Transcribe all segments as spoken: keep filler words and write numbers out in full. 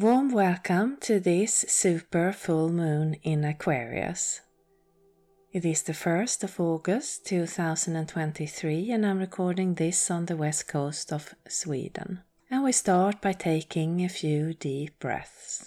Warm welcome to this super full moon in Aquarius. It is the first of August two thousand twenty-three and I'm recording this on the west coast of Sweden. And we start by taking a few deep breaths.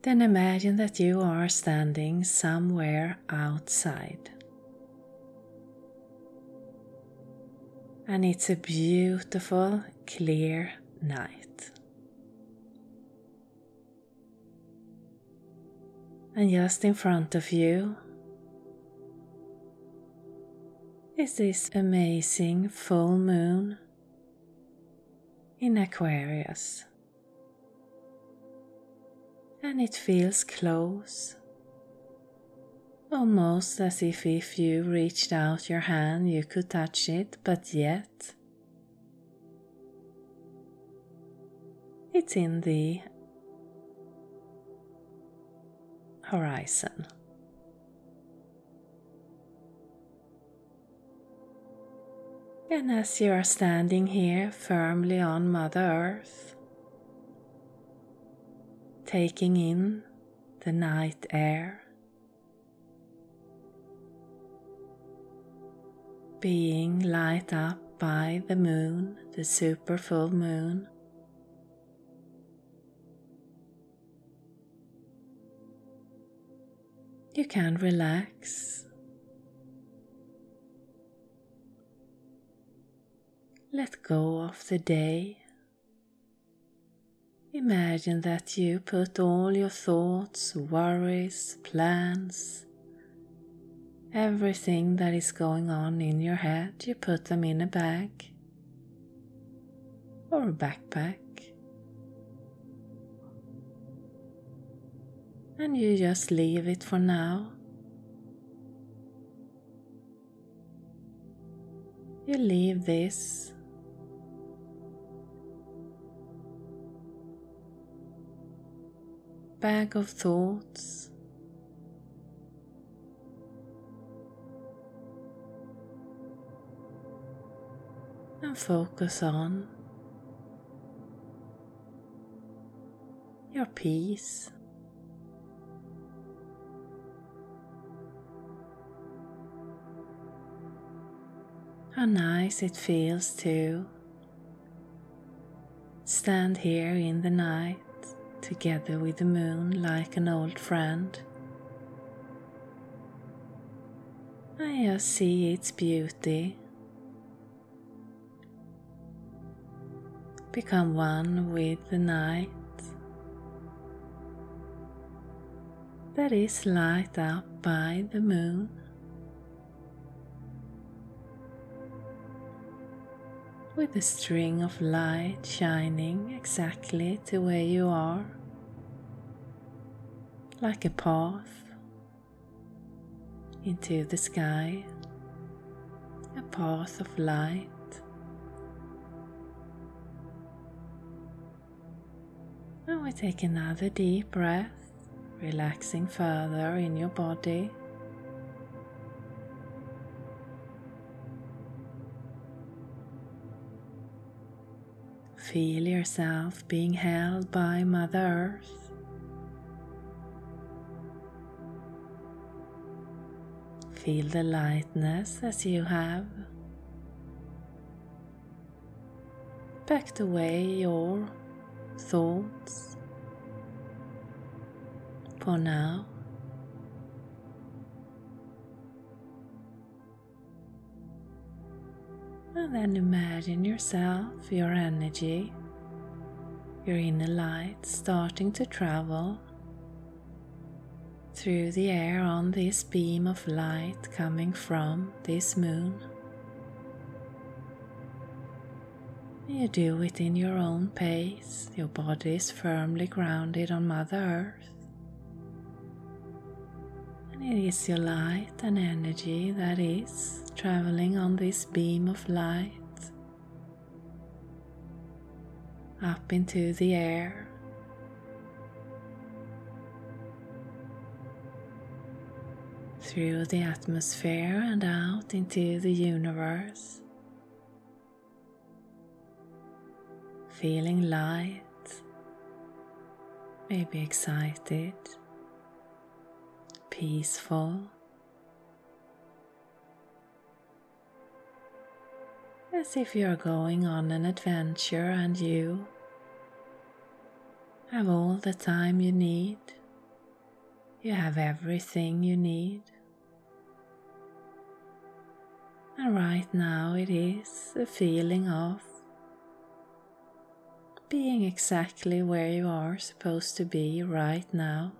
Then imagine that you are standing somewhere outside. And it's a beautiful, clear night. And just in front of you is this amazing full moon in Aquarius. And it feels close, almost as if if you reached out your hand you could touch it, but yet it's in the horizon. And as you are standing here firmly on Mother Earth, taking in the night air, being light up by the moon, the super full moon, you can relax. Let go of the day. Imagine that you put all your thoughts, worries, plans, everything that is going on in your head, you put them in a bag or a backpack. And you just leave it for now. You leave this bag of thoughts, and focus on your peace, How nice it feels to stand here in the night together with the moon like an old friend. I just see its beauty. Become one with the night that is lighted up by the moon. With a string of light shining exactly to where you are, like a path into the sky, a path of light. Now we take another deep breath, relaxing further in your body. Feel yourself being held by Mother Earth. Feel the lightness as you have packed away your thoughts for now. And then imagine yourself, your energy, your inner light starting to travel through the air on this beam of light coming from this moon. You do it in your own pace, your body is firmly grounded on Mother Earth. It is your light and energy that is traveling on this beam of light up into the air. Through the atmosphere and out into the universe. Feeling light, maybe excited. Peaceful, as if you are going on an adventure and you have all the time you need, you have everything you need, and right now it is a feeling of being exactly where you are supposed to be right now.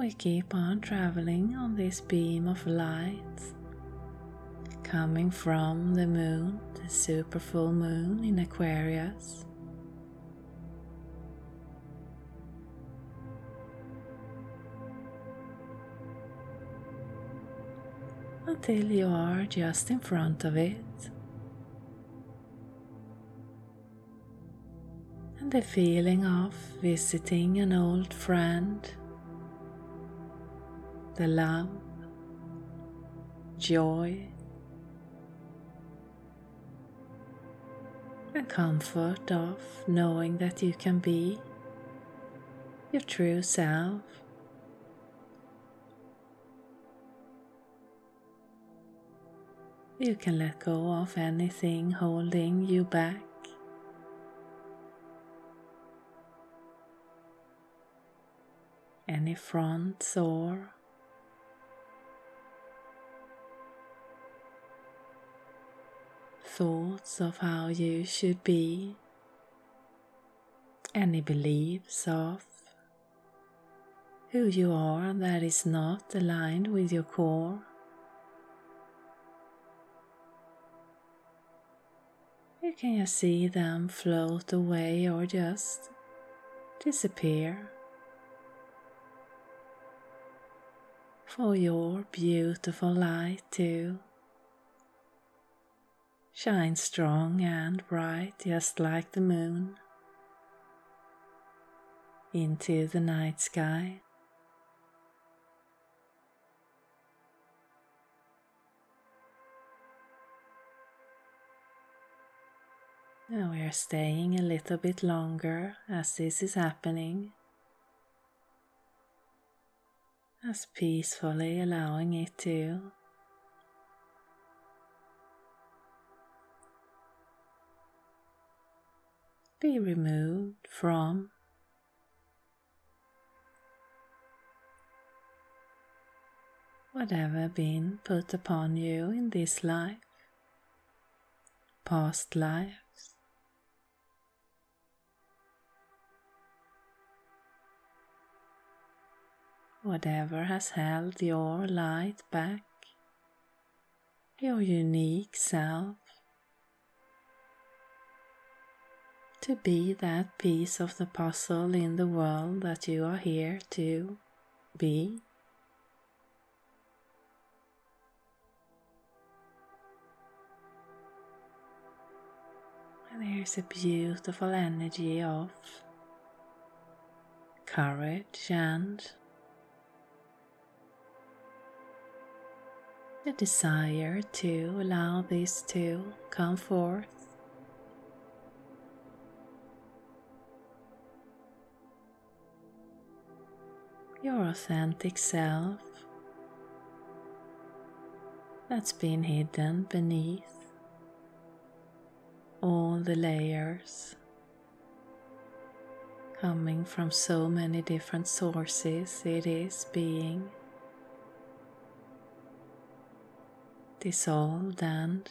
We keep on traveling on this beam of light coming from the moon, the super full moon in Aquarius. Until you are just in front of it. And the feeling of visiting an old friend. The love, joy, and comfort of knowing that you can be your true self. You can let go of anything holding you back. Any fronts or thoughts of how you should be, any beliefs of who you are that is not aligned with your core. You can just see them float away or just disappear for your beautiful light to shine strong and bright, just like the moon, into the night sky. And we're staying a little bit longer as this is happening, as peacefully allowing it to. Be removed from, whatever been put upon you in this life, past lives, whatever has held your light back, your unique self, to be that piece of the puzzle in the world that you are here to be. And there's a beautiful energy of courage and the desire to allow this to come forth. Your authentic self that's been hidden beneath all the layers, coming from so many different sources it is being dissolved, and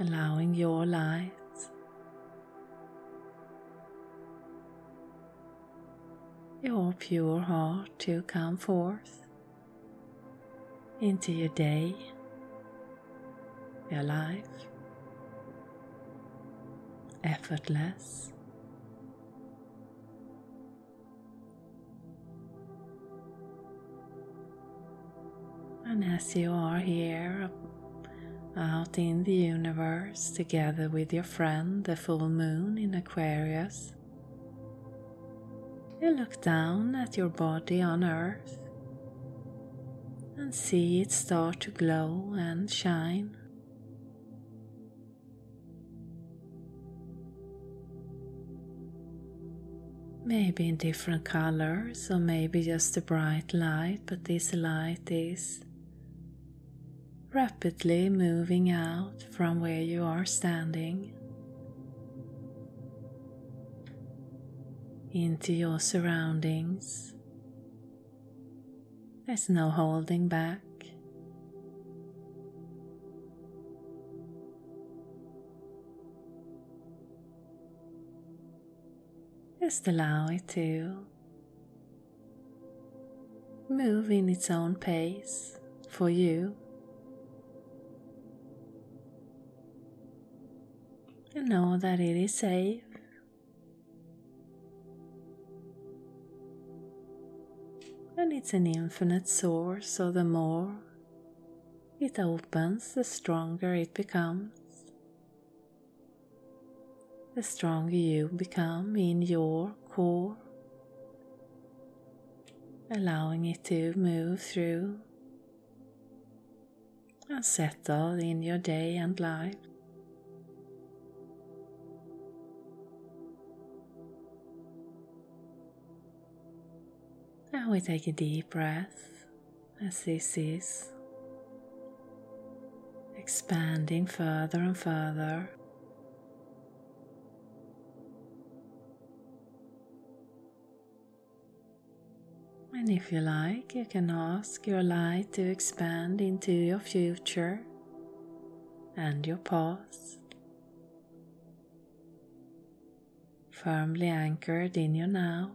allowing your light your pure heart to come forth into your day, your life, effortless. And as you are here out in the universe together with your friend, the full moon in Aquarius, you look down at your body on earth and see it start to glow and shine. Maybe in different colors, or maybe just a bright light, but this light is rapidly moving out from where you are standing, into your surroundings. There's no holding back. Just allow it to move in its own pace for you. And know that it is safe. And it's an infinite source, so the more it opens, the stronger it becomes. The stronger you become in your core, allowing it to move through and settle in your day and life. Now we take a deep breath as this is expanding further and further. And if you like, you can ask your light to expand into your future and your past, firmly anchored in your now.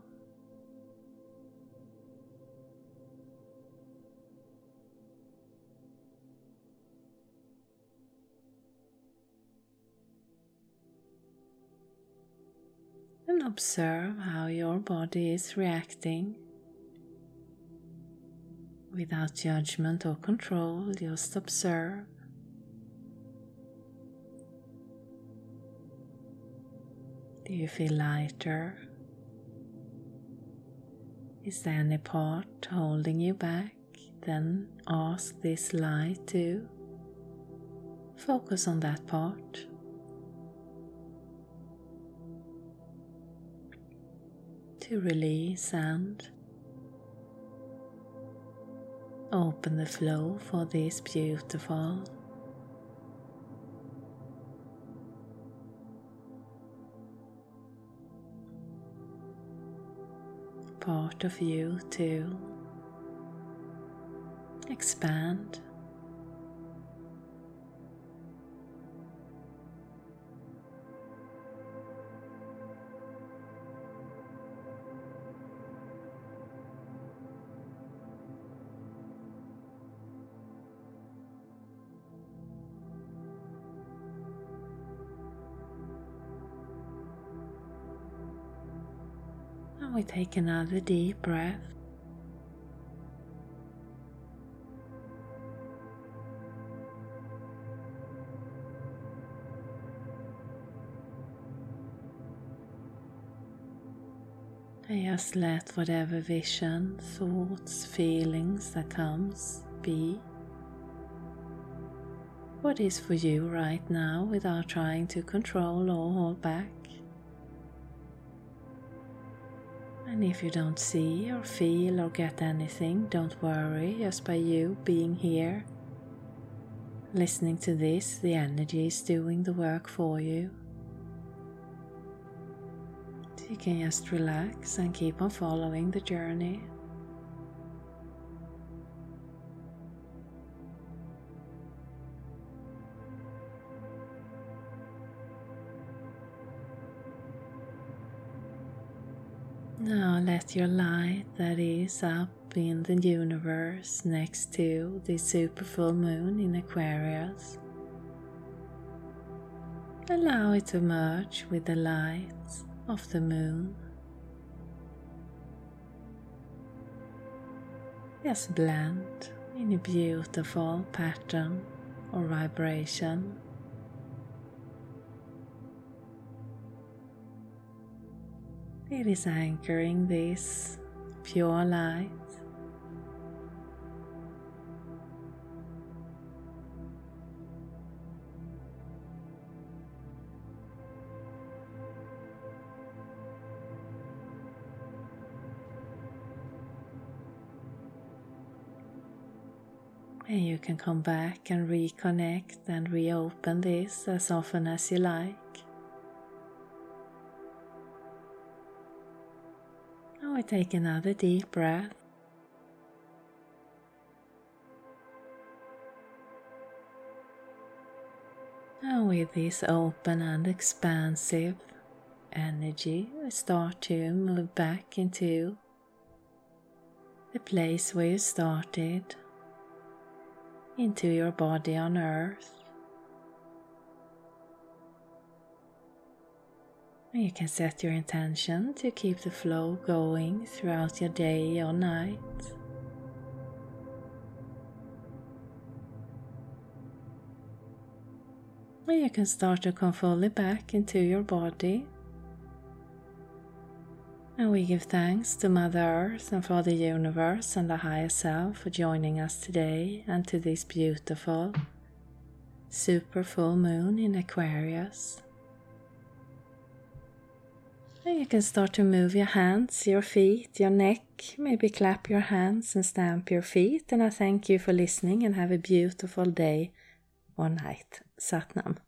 And observe how your body is reacting. Without judgment or control, just observe. Do you feel lighter? Is there any part holding you back? Then ask this light to focus on that part. To release and open the flow for this beautiful, part of you to expand, and we take another deep breath. And just let whatever vision, thoughts, feelings that comes be what is for you right now, without trying to control or hold back. And if you don't see or feel or get anything, don't worry. Just by you being here, listening to this, the energy is doing the work for you. You can just relax and keep on following the journey. Now let your light that is up in the universe next to the super full moon in Aquarius, allow it to merge with the lights of the moon. Just blend in a beautiful pattern or vibration. It is anchoring this pure light . And you can come back and reconnect and reopen this as often as you like. Now we take another deep breath. And with this open and expansive energy, we start to move back into the place where you started, into your body on earth. You can set your intention to keep the flow going throughout your day or night. And you can start to come fully back into your body. And we give thanks to Mother Earth and for the universe and the higher self for joining us today, and to this beautiful super full moon in Aquarius. And you can start to move your hands, your feet, your neck, maybe clap your hands and stamp your feet. And I thank you for listening, and have a beautiful day or night. Sat Nam.